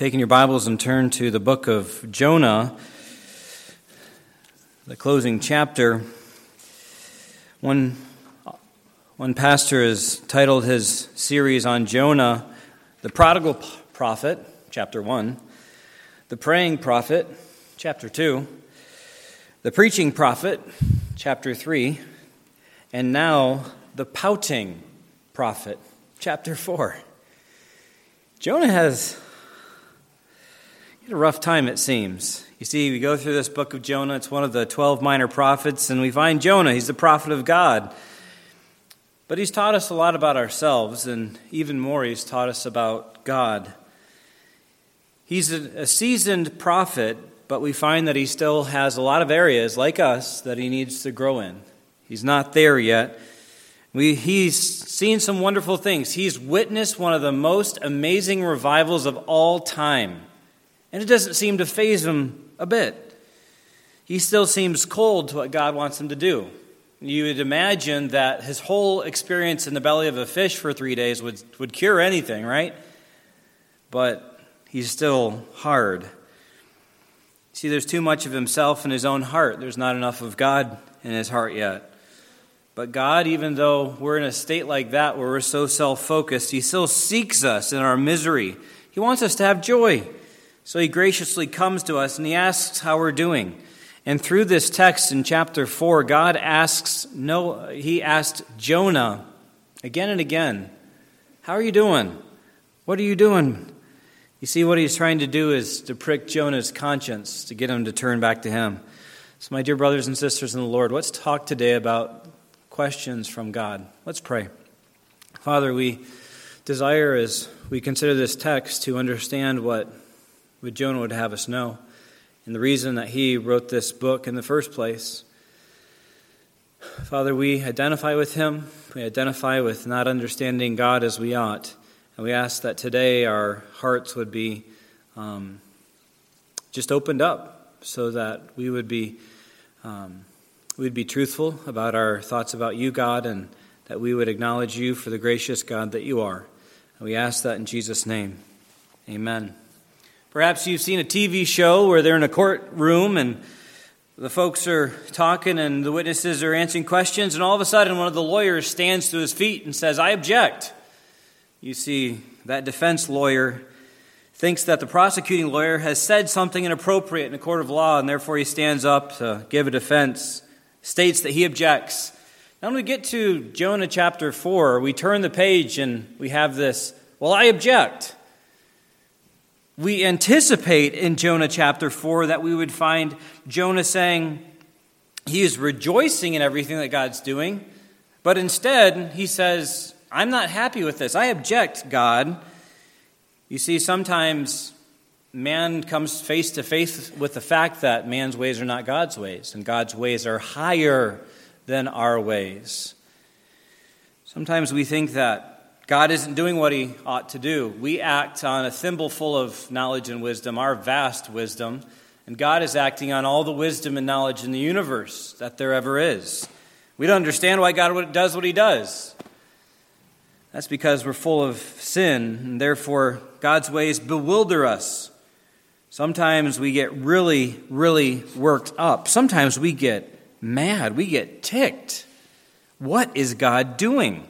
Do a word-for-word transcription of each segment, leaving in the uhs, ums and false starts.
Taking your Bibles and turn to the book of Jonah, the closing chapter. One, one pastor has titled his series on Jonah, The Prodigal Prophet, chapter one, The Praying Prophet, chapter two, The Preaching Prophet, chapter three, and now The Pouting Prophet, chapter four. Jonah has... a rough time, it seems. You see, we go through this book of Jonah. It's one of the twelve minor prophets, and we find Jonah. He's the prophet of God. But he's taught us a lot about ourselves, and even more, he's taught us about God. He's a seasoned prophet, but we find that he still has a lot of areas, like us, that he needs to grow in. He's not there yet. We, he's seen some wonderful things. He's witnessed one of the most amazing revivals of all time. And it doesn't seem to faze him a bit. He still seems cold to what God wants him to do. You would imagine that his whole experience in the belly of a fish for three days would, would cure anything, right? But he's still hard. See, there's too much of himself in his own heart. There's not enough of God in his heart yet. But God, even though we're in a state like that where we're so self-focused, he still seeks us in our misery. He wants us to have joy. So he graciously comes to us and he asks how we're doing. And through this text in chapter four, God asks, no, he asked Jonah again and again, how are you doing? What are you doing? You see, what he's trying to do is to prick Jonah's conscience, to get him to turn back to him. So my dear brothers and sisters in the Lord, let's talk today about questions from God. Let's pray. Father, we desire as we consider this text to understand what what Jonah would have us know, and the reason that he wrote this book in the first place. Father, we identify with him. We identify with not understanding God as we ought, and we ask that today our hearts would be um, just opened up so that we would be um, we'd be truthful about our thoughts about you, God, and that we would acknowledge you for the gracious God that you are. And we ask that in Jesus' name. Amen. Perhaps you've seen a T V show where they're in a courtroom and the folks are talking and the witnesses are answering questions, and all of a sudden one of the lawyers stands to his feet and says, I object. You see, that defense lawyer thinks that the prosecuting lawyer has said something inappropriate in a court of law, and therefore he stands up to give a defense, states that he objects. Now when we get to Jonah chapter four, we turn the page and we have this, well, I object. We anticipate in Jonah chapter four that we would find Jonah saying he is rejoicing in everything that God's doing, but instead he says, I'm not happy with this. I object, God. You see, sometimes man comes face to face with the fact that man's ways are not God's ways, and God's ways are higher than our ways. Sometimes we think that God isn't doing what he ought to do. We act on a thimbleful of knowledge and wisdom, our vast wisdom, and God is acting on all the wisdom and knowledge in the universe that there ever is. We don't understand why God does what he does. That's because we're full of sin, and therefore God's ways bewilder us. Sometimes we get really, really worked up. Sometimes we get mad. We get ticked. What is God doing?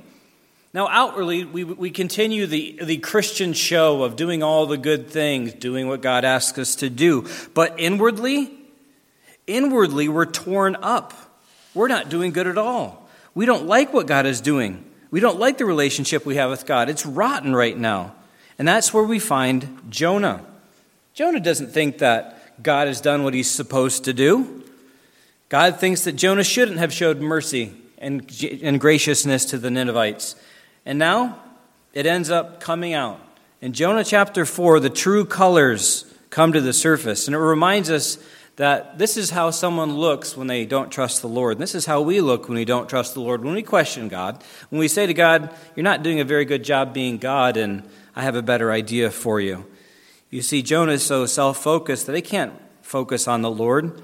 Now, outwardly, we we continue the, the Christian show of doing all the good things, doing what God asks us to do. But inwardly, inwardly, we're torn up. We're not doing good at all. We don't like what God is doing. We don't like the relationship we have with God. It's rotten right now. And that's where we find Jonah. Jonah doesn't think that God has done what he's supposed to do. God thinks that Jonah shouldn't have showed mercy and, and graciousness to the Ninevites. And now it ends up coming out. In Jonah chapter four, the true colors come to the surface. And it reminds us that this is how someone looks when they don't trust the Lord. And this is how we look when we don't trust the Lord, when we question God. When we say to God, you're not doing a very good job being God, and I have a better idea for you. You see, Jonah is so self-focused that he can't focus on the Lord.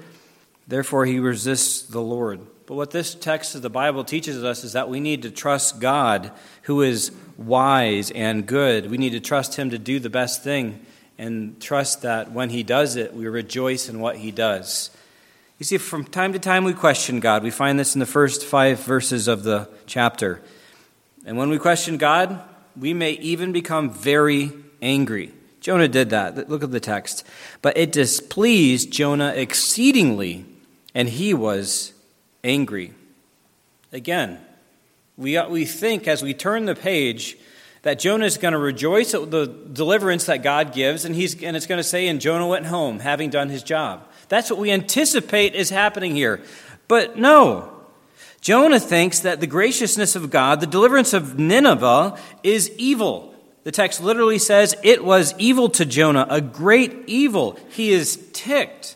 Therefore, he resists the Lord. But what this text of the Bible teaches us is that we need to trust God, who is wise and good. We need to trust him to do the best thing and trust that when he does it, we rejoice in what he does. You see, from time to time we question God. We find this in the first five verses of the chapter. And when we question God, we may even become very angry. Jonah did that. Look at the text. But it displeased Jonah exceedingly, and he was angry. Again, we we think as we turn the page that Jonah is going to rejoice at the deliverance that God gives, and he's and it's going to say, and Jonah went home, having done his job. That's what we anticipate is happening here. But no, Jonah thinks that the graciousness of God, the deliverance of Nineveh, is evil. The text literally says it was evil to Jonah, a great evil. He is ticked.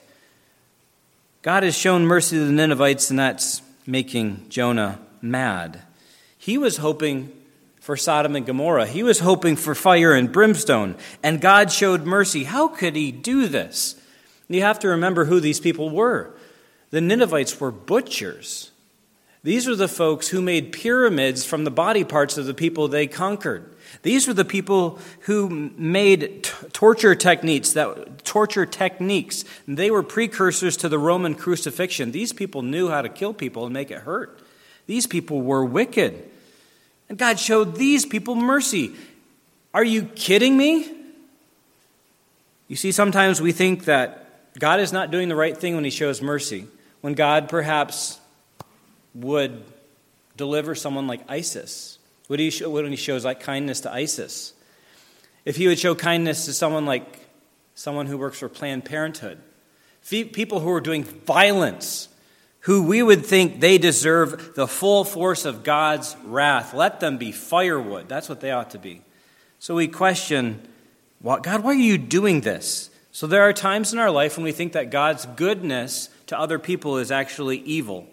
God has shown mercy to the Ninevites, and that's making Jonah mad. He was hoping for Sodom and Gomorrah. He was hoping for fire and brimstone, and God showed mercy. How could he do this? You have to remember who these people were. The Ninevites were butchers. These were the folks who made pyramids from the body parts of the people they conquered. These were the people who made t- torture techniques. That torture techniques. They were precursors to the Roman crucifixion. These people knew how to kill people and make it hurt. These people were wicked. And God showed these people mercy. Are you kidding me? You see, sometimes we think that God is not doing the right thing when he shows mercy, when God perhaps would deliver someone like ISIS. Would he show, when he shows like kindness to ISIS? If he would show kindness to someone like someone who works for Planned Parenthood, people who are doing violence, who we would think they deserve the full force of God's wrath. Let them be firewood. That's what they ought to be. So we question, God, why are you doing this? So there are times in our life when we think that God's goodness to other people is actually evil.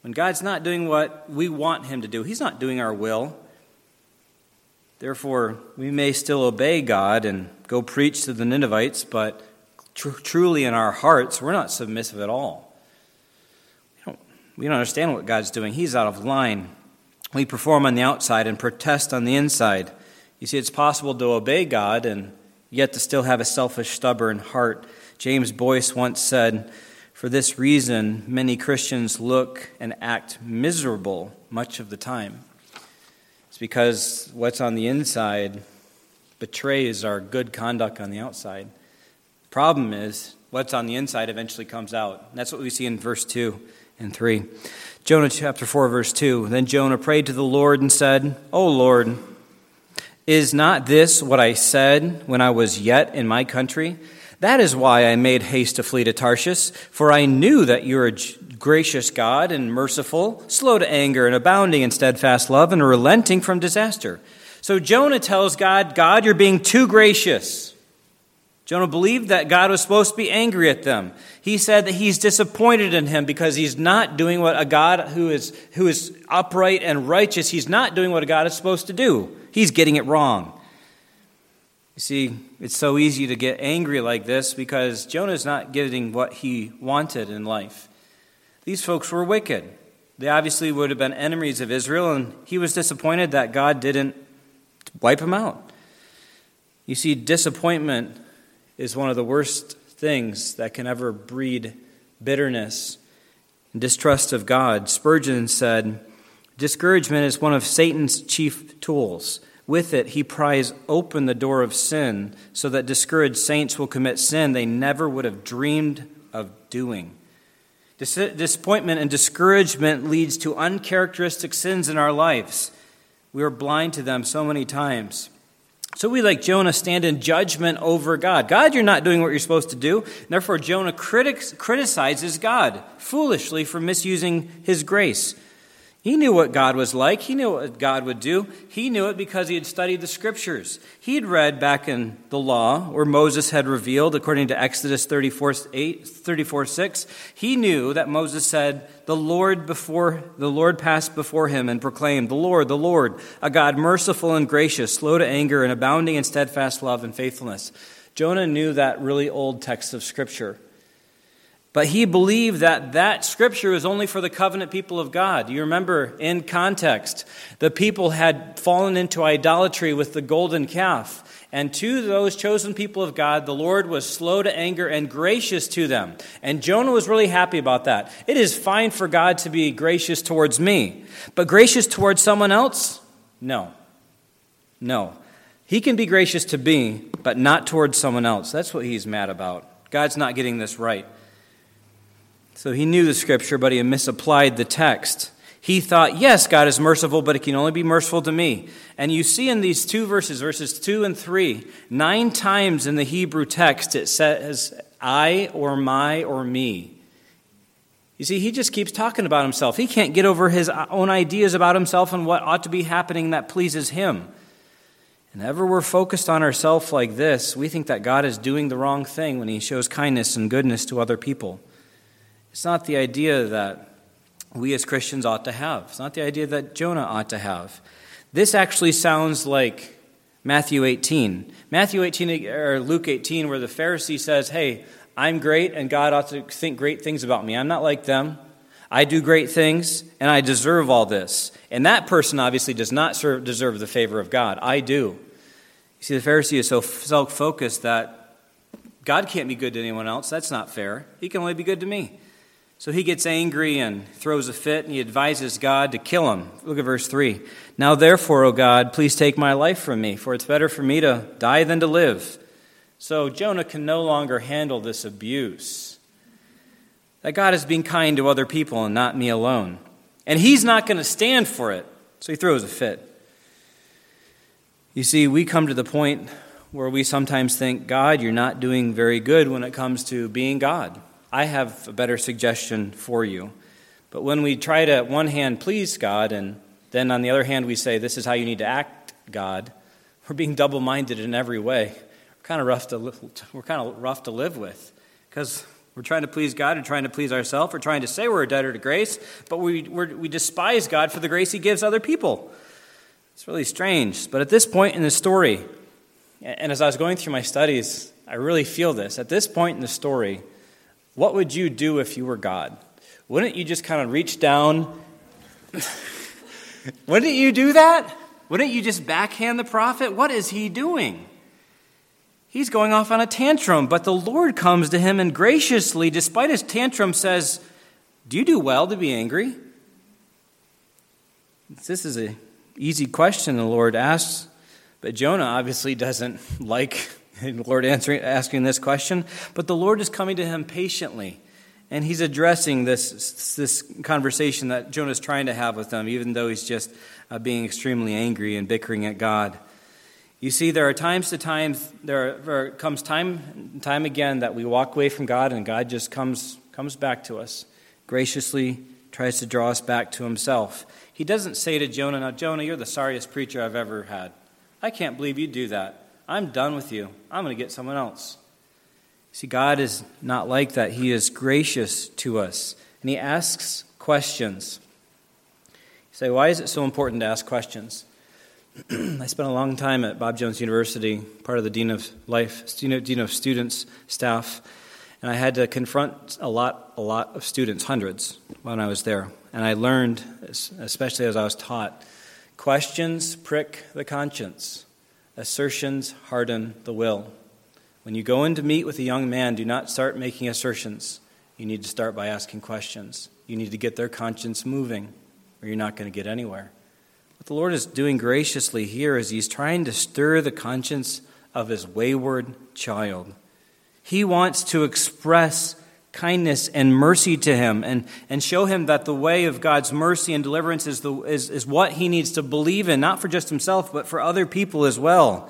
When God's not doing what we want him to do, he's not doing our will. Therefore, we may still obey God and go preach to the Ninevites, but tr- truly in our hearts, we're not submissive at all. We don't, we don't understand what God's doing. He's out of line. We perform on the outside and protest on the inside. You see, it's possible to obey God and yet to still have a selfish, stubborn heart. James Boyce once said, "For this reason, many Christians look and act miserable much of the time." It's because what's on the inside betrays our good conduct on the outside. The problem is, what's on the inside eventually comes out. And that's what we see in verse two and three. Jonah chapter four, verse two, "Then Jonah prayed to the Lord and said, 'O Lord, is not this what I said when I was yet in my country? That is why I made haste to flee to Tarshish, for I knew that you are a gracious God and merciful, slow to anger and abounding in steadfast love and relenting from disaster.'" So Jonah tells God, God, you're being too gracious. Jonah believed that God was supposed to be angry at them. He said that he's disappointed in him because he's not doing what a God who is, who is upright and righteous, he's not doing what a God is supposed to do. He's getting it wrong. You see, it's so easy to get angry like this because Jonah's not getting what he wanted in life. These folks were wicked. They obviously would have been enemies of Israel, and he was disappointed that God didn't wipe them out. You see, disappointment is one of the worst things that can ever breed bitterness and distrust of God. Spurgeon said, "Discouragement is one of Satan's chief tools. With it, he pries open the door of sin so that discouraged saints will commit sin they never would have dreamed of doing." Dis- disappointment and discouragement leads to uncharacteristic sins in our lives. We are blind to them so many times. So we, like Jonah, stand in judgment over God. God, you're not doing what you're supposed to do. And therefore, Jonah critics, criticizes God foolishly for misusing his grace. He knew what God was like. He knew what God would do. He knew it because he had studied the Scriptures. He had read back in the law where Moses had revealed, according to Exodus thirty-four six, he knew that Moses said, the Lord before the Lord passed before him and proclaimed, the Lord, the Lord, a God merciful and gracious, slow to anger and abounding in steadfast love and faithfulness. Jonah knew that really old text of Scripture. But he believed that that scripture was only for the covenant people of God. You remember, in context, the people had fallen into idolatry with the golden calf. And to those chosen people of God, the Lord was slow to anger and gracious to them. And Jonah was really happy about that. It is fine for God to be gracious towards me, but gracious towards someone else? No. No. He can be gracious to me, but not towards someone else. That's what he's mad about. God's not getting this right. So he knew the scripture, but he misapplied the text. He thought, yes, God is merciful, but it can only be merciful to me. And you see in these two verses, verses two and three, nine times in the Hebrew text it says, I or my or me. You see, he just keeps talking about himself. He can't get over his own ideas about himself and what ought to be happening that pleases him. And ever we're focused on ourselves like this, we think that God is doing the wrong thing when he shows kindness and goodness to other people. It's not the idea that we as Christians ought to have. It's not the idea that Jonah ought to have. This actually sounds like Matthew eighteen. Matthew eighteen or Luke eighteen, where the Pharisee says, hey, I'm great and God ought to think great things about me. I'm not like them. I do great things and I deserve all this. And that person obviously does not deserve the favor of God. I do. You see, the Pharisee is so self-focused that God can't be good to anyone else. That's not fair. He can only be good to me. So he gets angry and throws a fit, and he advises God to kill him. Look at verse three. Now therefore, O God, please take my life from me, for it's better for me to die than to live. So Jonah can no longer handle this abuse, that God is being kind to other people and not me alone. And he's not going to stand for it, so he throws a fit. You see, we come to the point where we sometimes think, God, you're not doing very good when it comes to being God. I have a better suggestion for you. But when we try to, on one hand, please God, and then on the other hand, we say, this is how you need to act, God, we're being double-minded in every way. We're kind of rough to, li- we're kind of rough to live with, because we're trying to please God and trying to please ourselves. We're trying to say we're a debtor to grace, but we we're, we despise God for the grace he gives other people. It's really strange. But at this point in the story, and as I was going through my studies, I really feel this. At this point in the story, what would you do if you were God? Wouldn't you just kind of reach down? Wouldn't you do that? Wouldn't you just backhand the prophet? What is he doing? He's going off on a tantrum, but the Lord comes to him and graciously, despite his tantrum, says, do you do well to be angry? This is an easy question the Lord asks, but Jonah obviously doesn't like the Lord answering, asking this question, but the Lord is coming to him patiently, and he's addressing this this conversation that Jonah's trying to have with them, even though he's just uh, being extremely angry and bickering at God. You see, there are times to times there, are, there comes time and time again that we walk away from God, and God just comes comes back to us, graciously tries to draw us back to himself. He doesn't say to Jonah, now, Jonah, you're the sorriest preacher I've ever had. I can't believe you do that. I'm done with you. I'm going to get someone else. See, God is not like that. He is gracious to us, and he asks questions. You say, why is it so important to ask questions? I spent a long time at Bob Jones University, part of the Dean of Life, Dean of Students, staff, and I had to confront a lot, a lot of students, hundreds, when I was there. And I learned, especially as I was taught, questions prick the conscience. Assertions harden the will. When you go in to meet with a young man, do not start making assertions. You need to start by asking questions. You need to get their conscience moving, or you're not going to get anywhere. What the Lord is doing graciously here is he's trying to stir the conscience of his wayward child. He wants to express kindness and mercy to him and, and show him that the way of God's mercy and deliverance is, the, is, is what he needs to believe in, not for just himself, but for other people as well.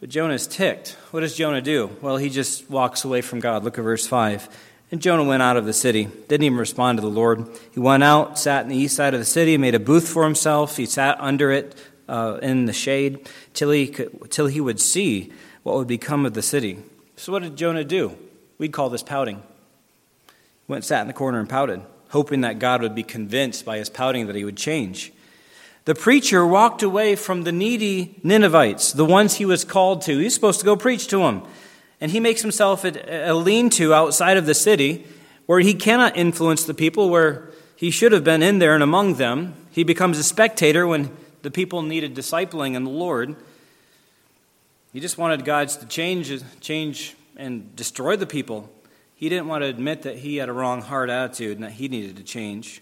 But Jonah's ticked. What does Jonah do? Well, he just walks away from God. Look at verse five. And Jonah went out of the city, didn't even respond to the Lord. He went out, sat in the east side of the city, made a booth for himself. He sat under it uh, in the shade till he could, till he would see what would become of the city. So what did Jonah do? We'd call this pouting. Went, sat in the corner and pouted, hoping that God would be convinced by his pouting that he would change. The preacher walked away from the needy Ninevites, the ones he was called to. He was supposed to go preach to them. and he makes himself a, a lean-to outside of the city where he cannot influence the people, where he should have been in there and among them. He becomes a spectator when the people needed discipling in the Lord. He just wanted God to change, change and destroy the people. He didn't want to admit that he had a wrong heart attitude and that he needed to change.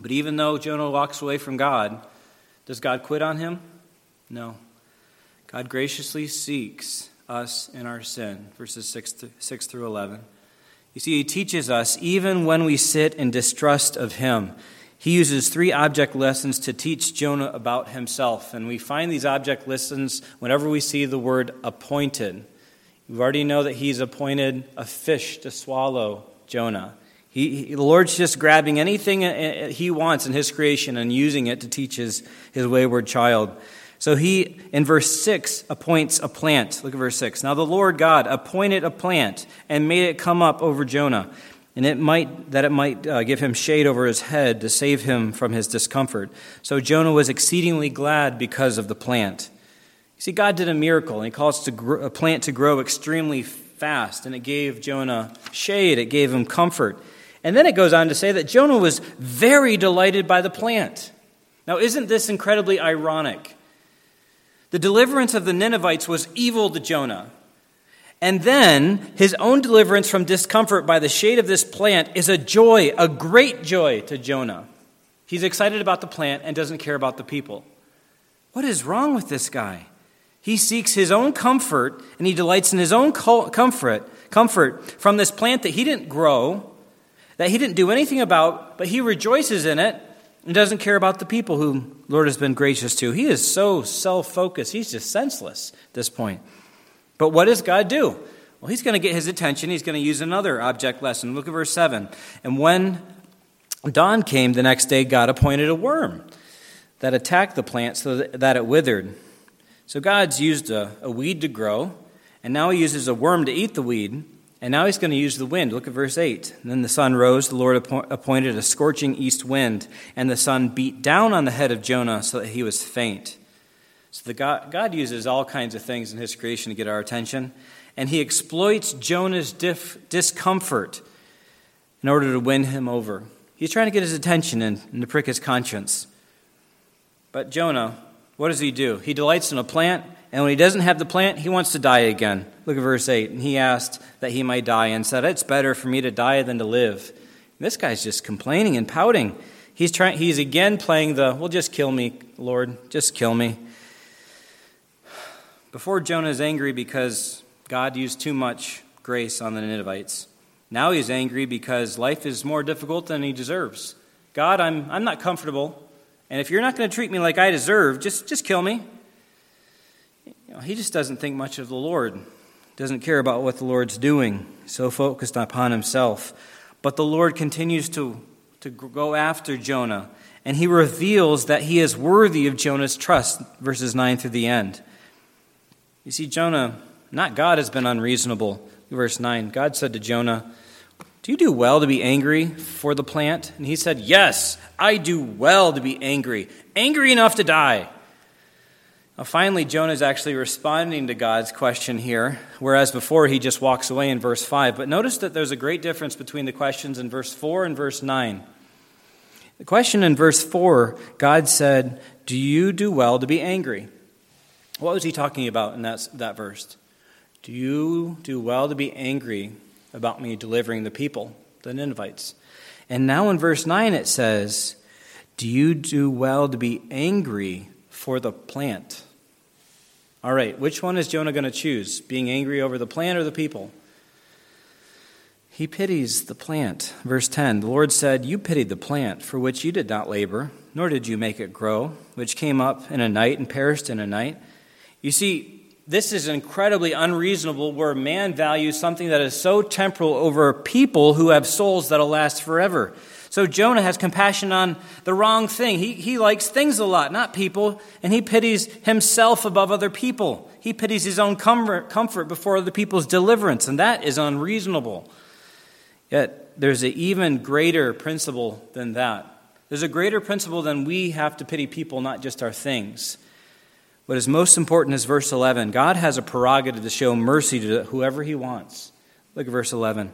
But even though Jonah walks away from God, does God quit on him? No. God graciously seeks us in our sin, verses six through eleven. You see, he teaches us even when we sit in distrust of him. He uses three object lessons to teach Jonah about himself. And we find these object lessons whenever we see the word appointed. You already know that he's appointed a fish to swallow Jonah. He, he, the Lord's just grabbing anything he wants in his creation and using it to teach his, his wayward child. So he, in verse six, appoints a plant. Look at verse six. Now the Lord God appointed a plant and made it come up over Jonah, and it might that it might uh, give him shade over his head to save him from his discomfort. So Jonah was exceedingly glad because of the plant. You see, God did a miracle, and he caused to grow, a plant to grow extremely fast, and it gave Jonah shade. It gave him comfort. And then it goes on to say that Jonah was very delighted by the plant. Now, isn't this incredibly ironic? The deliverance of the Ninevites was evil to Jonah. And then his own deliverance from discomfort by the shade of this plant is a joy, a great joy to Jonah. He's excited about the plant and doesn't care about the people. What is wrong with this guy? He seeks his own comfort, and he delights in his own comfort, comfort from this plant that he didn't grow, that he didn't do anything about, but he rejoices in it and doesn't care about the people whom the Lord has been gracious to. He is so self-focused. He's just senseless at this point. But what does God do? Well, he's going to get his attention. He's going to use another object lesson. Look at verse seven. And when dawn came the next day, God appointed a worm that attacked the plant so that it withered. So God's used a, a weed to grow, and now he uses a worm to eat the weed. And now he's going to use the wind. Look at verse eight. And then the sun rose. The Lord appointed a scorching east wind, and the sun beat down on the head of Jonah so that he was faint. So the God, God uses all kinds of things in his creation to get our attention, and he exploits Jonah's dif, discomfort in order to win him over. He's trying to get his attention and, and to prick his conscience. But Jonah, what does he do? He delights in a plant. And when he doesn't have the plant, he wants to die again. Look at verse eight. And he asked that he might die and said, it's better for me to die than to live. And this guy's just complaining and pouting. He's trying. He's again playing the, well, just kill me, Lord. Just kill me. Before, Jonah is angry because God used too much grace on the Ninevites. Now he's angry because life is more difficult than he deserves. God, I'm I'm not comfortable. And if you're not going to treat me like I deserve, just just kill me. He just doesn't think much of the Lord, doesn't care about what the Lord's doing, so focused upon himself. But the Lord continues to, to go after Jonah, and he reveals that he is worthy of Jonah's trust, verses nine through the end. You see, Jonah, not God, has been unreasonable. Verse nine, God said to Jonah, do you do well to be angry for the plant? And he said, yes, I do well to be angry, angry enough to die. Now, finally, Jonah is actually responding to God's question here, whereas before he just walks away in verse five. But notice that there's a great difference between the questions in verse four and verse nine. The question in verse four, God said, do you do well to be angry? What was he talking about in that, that verse? Do you do well to be angry about me delivering the people, the Ninevites? And now in verse nine it says, do you do well to be angry for the plant? All right, which one is Jonah going to choose? Being angry over the plant or the people? He pities the plant. Verse ten, the Lord said, you pitied the plant for which you did not labor, nor did you make it grow, which came up in a night and perished in a night. You see, this is incredibly unreasonable where man values something that is so temporal over people who have souls that will last forever. So Jonah has compassion on the wrong thing. He he likes things a lot, not people, and he pities himself above other people. He pities his own comfort, comfort before other people's deliverance, and that is unreasonable. Yet there's an even greater principle than that. There's a greater principle than we have to pity people, not just our things. What is most important is verse eleven. God has a prerogative to show mercy to whoever he wants. Look at verse eleven.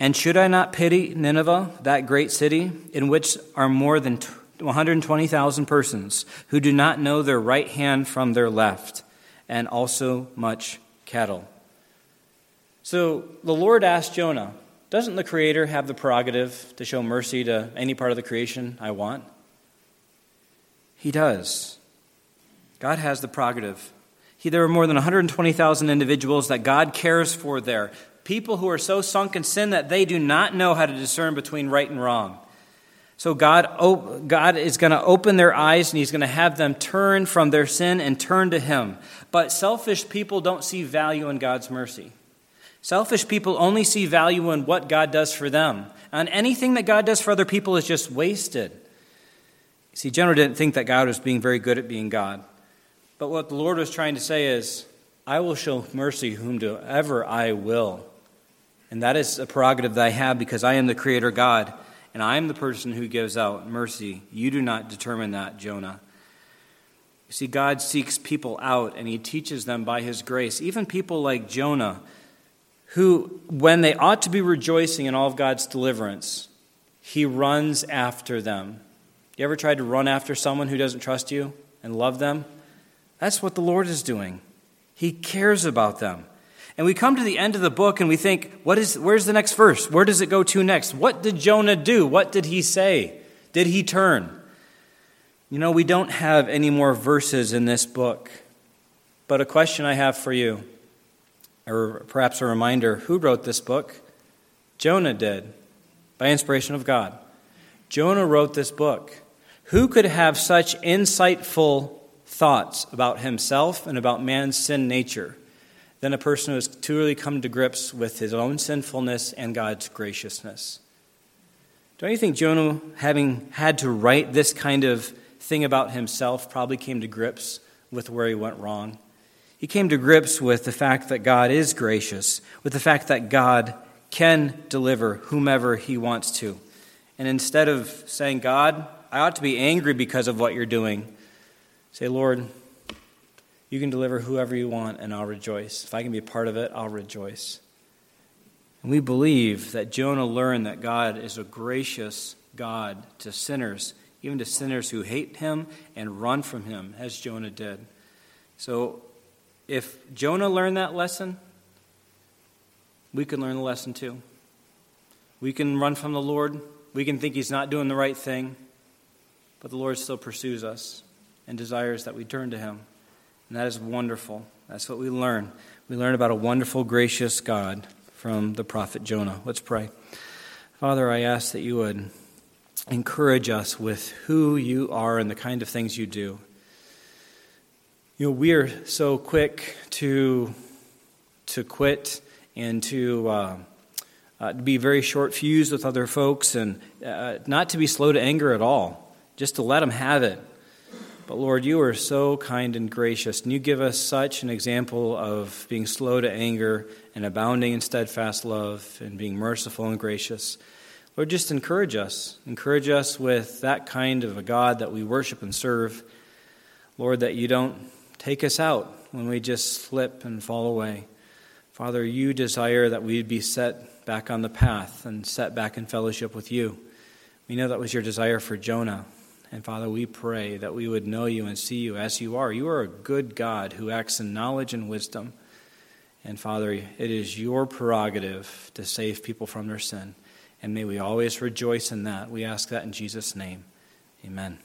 And should I not pity Nineveh, that great city, in which are more than one hundred twenty thousand persons who do not know their right hand from their left, and also much cattle? So the Lord asked Jonah, doesn't the Creator have the prerogative to show mercy to any part of the creation I want? He does. God has the prerogative. He, there are more than one hundred twenty thousand individuals that God cares for there. People who are so sunk in sin that they do not know how to discern between right and wrong. So God, oh, God is going to open their eyes and he's going to have them turn from their sin and turn to him. But selfish people don't see value in God's mercy. Selfish people only see value in what God does for them. And anything that God does for other people is just wasted. See, Jonah didn't think that God was being very good at being God. But what the Lord was trying to say is, I will show mercy whomsoever I will. And that is a prerogative that I have because I am the Creator God, and I am the person who gives out mercy. You do not determine that, Jonah. You see, God seeks people out, and he teaches them by his grace. Even people like Jonah, who, when they ought to be rejoicing in all of God's deliverance, he runs after them. You ever tried to run after someone who doesn't trust you and love them? That's what the Lord is doing. He cares about them. And we come to the end of the book and we think, what is? Where's the next verse? Where does it go to next? What did Jonah do? What did he say? Did he turn? You know, we don't have any more verses in this book. But a question I have for you, or perhaps a reminder, who wrote this book? Jonah did, by inspiration of God. Jonah wrote this book. Who could have such insightful thoughts about himself and about man's sin nature than a person who has truly come to grips with his own sinfulness and God's graciousness? Don't you think Jonah, having had to write this kind of thing about himself, probably came to grips with where he went wrong? He came to grips with the fact that God is gracious, with the fact that God can deliver whomever he wants to. And instead of saying, God, I ought to be angry because of what you're doing, say, Lord, you can deliver whoever you want, and I'll rejoice. If I can be a part of it, I'll rejoice. And we believe that Jonah learned that God is a gracious God to sinners, even to sinners who hate him and run from him, as Jonah did. So if Jonah learned that lesson, we can learn the lesson too. We can run from the Lord. We can think he's not doing the right thing, but the Lord still pursues us and desires that we turn to him. And that is wonderful. That's what we learn. We learn about a wonderful, gracious God from the prophet Jonah. Let's pray. Father, I ask that you would encourage us with who you are and the kind of things you do. You know, we are so quick to to quit and to uh, uh, be very short-fused with other folks and uh, not to be slow to anger at all, just to let them have it. But Lord, you are so kind and gracious, and you give us such an example of being slow to anger and abounding in steadfast love and being merciful and gracious. Lord, just encourage us. Encourage us with that kind of a God that we worship and serve. Lord, that you don't take us out when we just slip and fall away. Father, you desire that we be set back on the path and set back in fellowship with you. We know that was your desire for Jonah. And Father, we pray that we would know you and see you as you are. You are a good God who acts in knowledge and wisdom. And Father, it is your prerogative to save people from their sin. And may we always rejoice in that. We ask that in Jesus' name. Amen.